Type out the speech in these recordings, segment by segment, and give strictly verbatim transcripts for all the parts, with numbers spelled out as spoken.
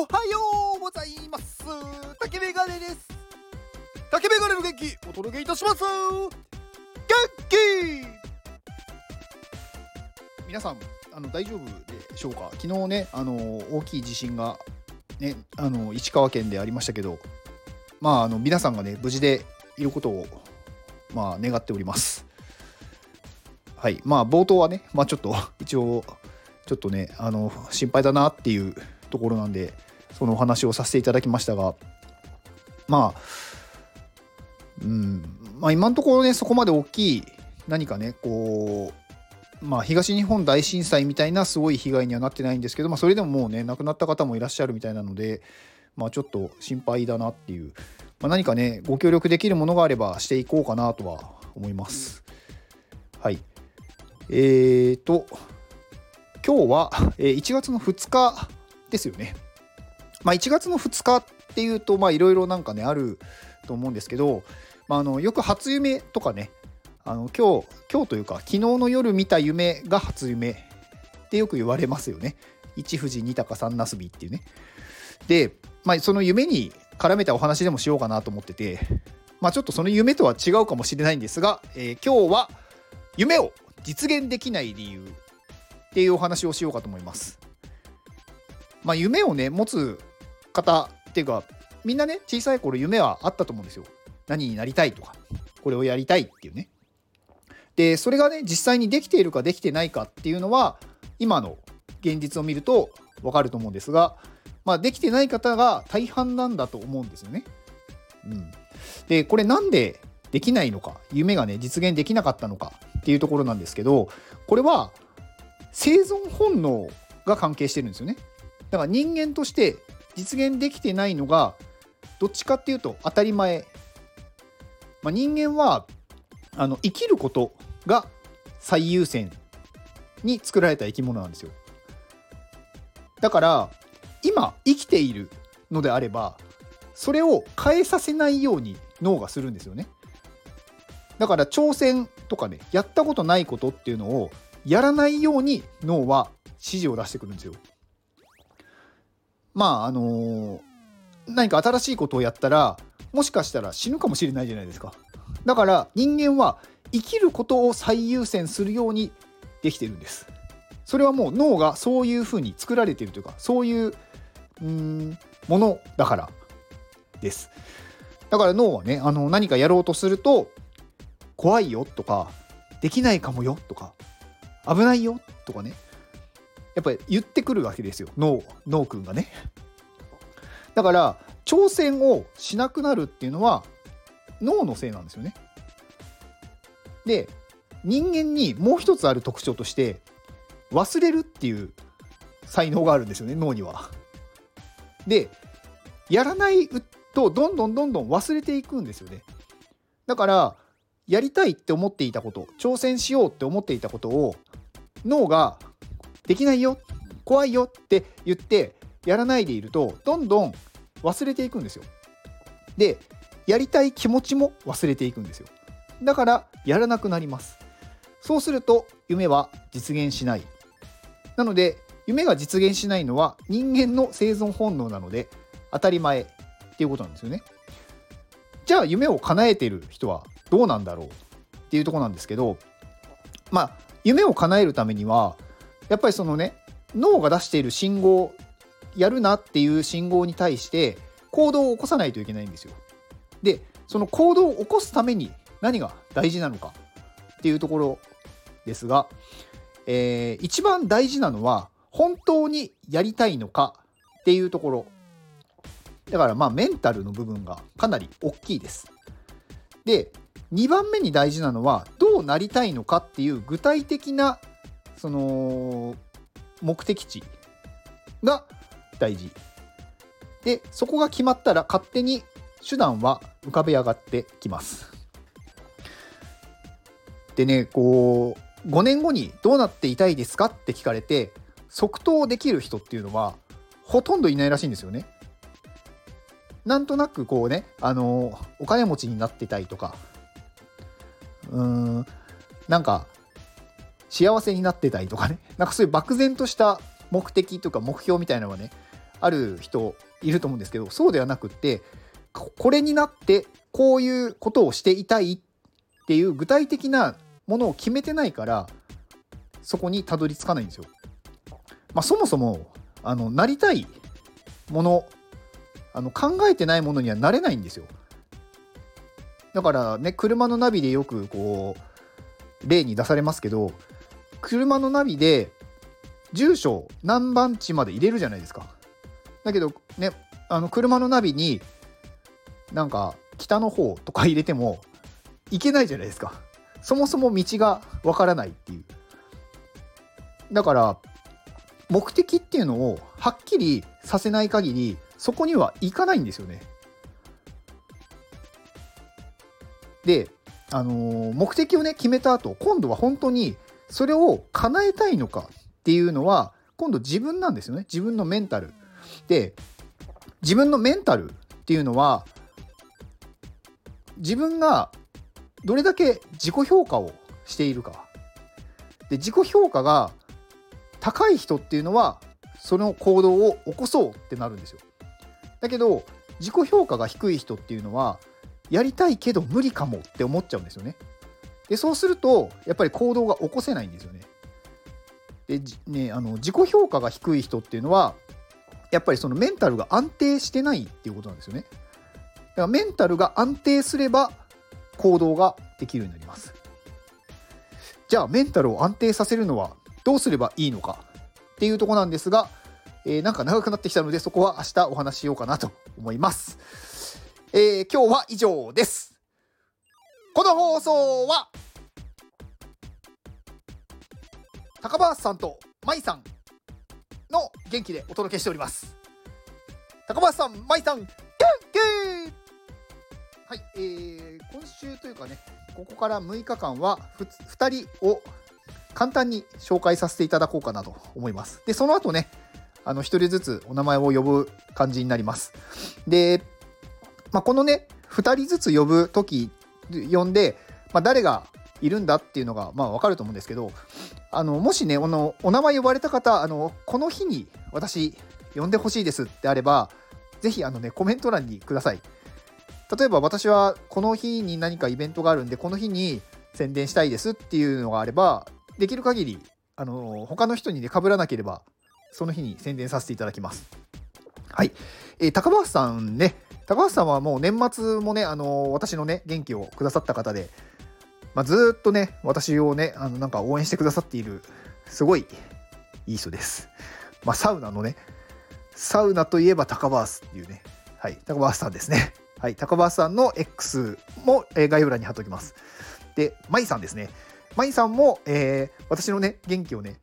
おはようございます。竹メガネです。竹メガネの元気お届けいたします。元気、皆さんあの大丈夫でしょうか。昨日ねあの大きい地震が、ね、あの石川県でありましたけど、まあ、あの皆さんがね無事でいることを、まあ、願っております。はい、まあ冒頭はね、まあ、ちょっと一応ちょっとねあの心配だなっていうところなんでそのお話をさせていただきましたが、まあうんまあ今のところねそこまで大きい何かねこうまあ東日本大震災みたいなすごい被害にはなってないんですけど、まあそれでももうね亡くなった方もいらっしゃるみたいなので、まあちょっと心配だなっていう、まあ、何かねご協力できるものがあればしていこうかなとは思います。はい。えーと今日はいちがつのふつかですよね。まあ、いちがつのふつかっていうといろいろなんかねあると思うんですけど、まあ、あのよく初夢とかねあの今日今日というか昨日の夜見た夢が初夢ってよく言われますよね。一富士二鷹三なすびっていうね。で、まあ、その夢に絡めたお話でもしようかなと思ってて、まあ、ちょっとその夢とは違うかもしれないんですが、えー、今日は夢を実現できない理由っていうお話をしようかと思います。まあ、夢をね持つ方っていうかみんなね小さい頃夢はあったと思うんですよ。何になりたいとかこれをやりたいっていうね。でそれがね実際にできているかできてないかっていうのは今の現実を見ると分かると思うんですが、まあ、できてない方が大半なんだと思うんですよね、うん、でこれなんでできないのか夢がね実現できなかったのかっていうところなんですけど、これは生存本能が関係してるんですよね。だから人間として実現できてないのがどっちかっていうと当たり前、まあ、人間はあの生きることが最優先に作られた生き物なんですよ。だから今生きているのであればそれを変えさせないように脳がするんですよね。だから挑戦とかねやったことないことっていうのをやらないように脳は指示を出してくるんですよ。まああのー、何か新しいことをやったらもしかしたら死ぬかもしれないじゃないですか。だから人間は生きることを最優先するようにできてるんです。それはもう脳がそういうふうに作られているというかそういう、うーん、ものだからです。だから脳はねあの何かやろうとすると怖いよとかできないかもよとか危ないよとかねやっぱり言ってくるわけですよ脳脳君がね。だから挑戦をしなくなるっていうのは脳のせいなんですよね。で人間にもう一つある特徴として忘れるっていう才能があるんですよね脳には。でやらないとどんどんどんどん忘れていくんですよね。だからやりたいって思っていたこと挑戦しようって思っていたことを脳ができないよ怖いよって言ってやらないでいるとどんどん忘れていくんですよ。でやりたい気持ちも忘れていくんですよ。だからやらなくなります。そうすると夢は実現しない。なので夢が実現しないのは人間の生存本能なので当たり前っていうことなんですよね。じゃあ夢を叶えている人はどうなんだろうっていうところなんですけど、まあ夢を叶えるためにはやっぱりそのね脳が出している信号やるなっていう信号に対して行動を起こさないといけないんですよ。でその行動を起こすために何が大事なのかっていうところですが、えー、一番大事なのは本当にやりたいのかっていうところだから、まあメンタルの部分がかなり大きいです。でにばんめに大事なのはどうなりたいのかっていう具体的なその目的地が大事で、そこが決まったら勝手に手段は浮かべ上がってきます。でねこうごねんごにどうなっていたいですかって聞かれて即答できる人っていうのはほとんどいないらしいんですよね。なんとなくこうねあのお金持ちになってたいとかうーんなんか幸せになってたりとかねなんかそういう漠然とした目的とか目標みたいなのはねある人いると思うんですけど、そうではなくって、これになってこういうことをしていたいっていう具体的なものを決めてないから、そこにたどり着かないんですよ。まあ、そもそもあのなりたいもの、あの考えてないものにはなれないんですよ。だからね、車のナビでよくこう例に出されますけど、車のナビで住所何番地まで入れるじゃないですか。だけどね、あの車のナビになんか北の方とか入れても行けないじゃないですか。そもそも道がわからないっていう。だから目的っていうのをはっきりさせない限り、そこには行かないんですよね。で、あのー、目的をね決めた後、今度は本当にそれを叶えたいのかっていうのは、今度自分なんですよね。自分のメンタルで、自分のメンタルっていうのは、自分がどれだけ自己評価をしているかで、自己評価が高い人っていうのはその行動を起こそうってなるんですよ。だけど自己評価が低い人っていうのは、やりたいけど無理かもって思っちゃうんですよね。で、そうするとやっぱり行動が起こせないんですよね。でね、あの自己評価が低い人っていうのは、やっぱりそのメンタルが安定してないっていうことなんですよね。だからメンタルが安定すれば行動ができるようになります。じゃあメンタルを安定させるのはどうすればいいのかっていうところなんですが、えー、なんか長くなってきたので、そこは明日お話ししようかなと思います。えー、今日は以上です。この放送は高橋さんと舞さんの元気でお届けしております。高橋さん、舞さん、元気。はい、えー、今週というかね、ここからむいかかんはふたりを簡単に紹介させていただこうかなと思います。で、その後ね、あのひとりずつお名前を呼ぶ感じになります。で、まあ、このねふたりずつ呼ぶとき呼んで、まあ、誰がいるんだっていうのがまあ分かると思うんですけど、あのもしね、あのお名前呼ばれた方、あのこの日に私呼んでほしいですってあれば、ぜひあの、ね、コメント欄にください。例えば私はこの日に何かイベントがあるんで、この日に宣伝したいですっていうのがあれば、できる限りあの他の人にね被らなければ、その日に宣伝させていただきます。はい、えー、高橋さんね、高橋さんはもう年末もね、あのー、私のね元気をくださった方で、まあ、ずっとね私をねあのなんか応援してくださっている、すごいいい人です。まあ、サウナのね、サウナといえば高橋っていうね、はい、高橋さんですね。はい、高橋さんの X も、えー、概要欄に貼っておきます。で、舞さんですね。舞さんも、えー、私のね元気をね、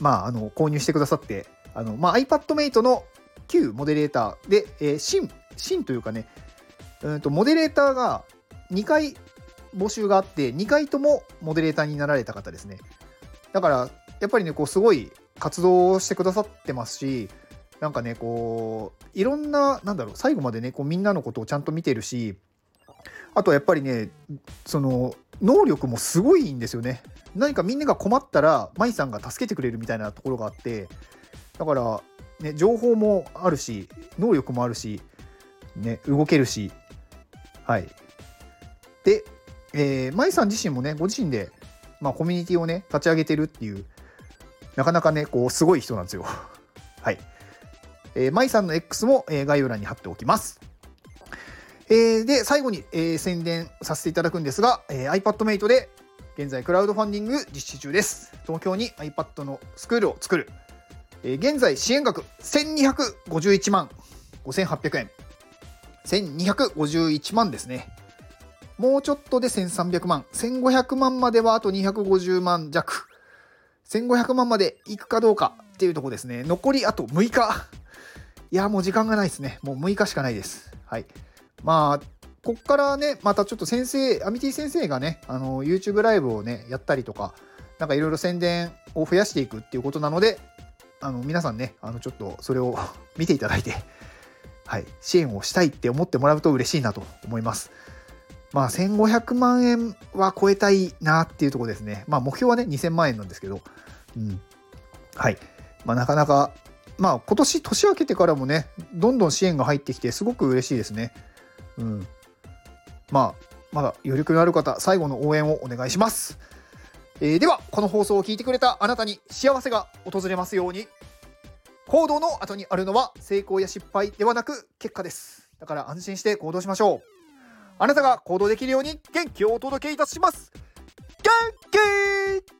まあ、あの購入してくださって、あのまあ、iPad Mate の旧モデレーターで、えー、新新というかね、うんとモデレーターがにかい募集があって、にかいともモデレーターになられた方ですね。だからやっぱりね、こうすごい活動をしてくださってますし、なんかねこういろんな、なんだろう、最後までねこうみんなのことをちゃんと見てるし、あとはやっぱりね、その能力もすごいんですよね。何かみんなが困ったら舞さんが助けてくれるみたいなところがあって、だからね、情報もあるし、能力もあるしね、動けるし、はい。で、えー、舞さん自身もね、ご自身で、まあ、コミュニティをね立ち上げてるっていう、なかなかねこうすごい人なんですよ。はい、えー、舞さんの X も、えー、概要欄に貼っておきます。えー、で最後に、えー、宣伝させていただくんですが、えー、iPad Mate で現在クラウドファンディング実施中です。東京に iPad のスクールを作る、えー、現在支援額せんにひゃくごじゅういちまんごせんはっぴゃくえん、せんにひゃくごじゅういちまんですね。もうちょっとでせんさんびゃくまん、せんごひゃくまんまではあとにひゃくごじゅうまんよわ、せんごひゃくまんまでいくかどうかっていうところですね。残りあとむいか、いやもう時間がないですね。もうむいかしかないです。はい、まあこっからね、またちょっと先生、アミティ先生がね、あの YouTube ライブをねやったりとか、なんかいろいろ宣伝を増やしていくっていうことなので、あの皆さんね、あのちょっとそれを見ていただいて、はい、支援をしたいって思ってもらうと嬉しいなと思います。まあ、せんごひゃくまんえんは超えたいなっていうところですね。まあ、目標はねにせんまんえんなんですけど、うん、はい、まあ、なかなかまあ今年年明けてからもね、どんどん支援が入ってきてすごく嬉しいですね。うん。まあまだ余力のある方、最後の応援をお願いします。えー、ではこの放送を聞いてくれたあなたに幸せが訪れますように。行動の後にあるのは成功や失敗ではなく結果です。だから安心して行動しましょう。あなたが行動できるように元気をお届けいたします。元気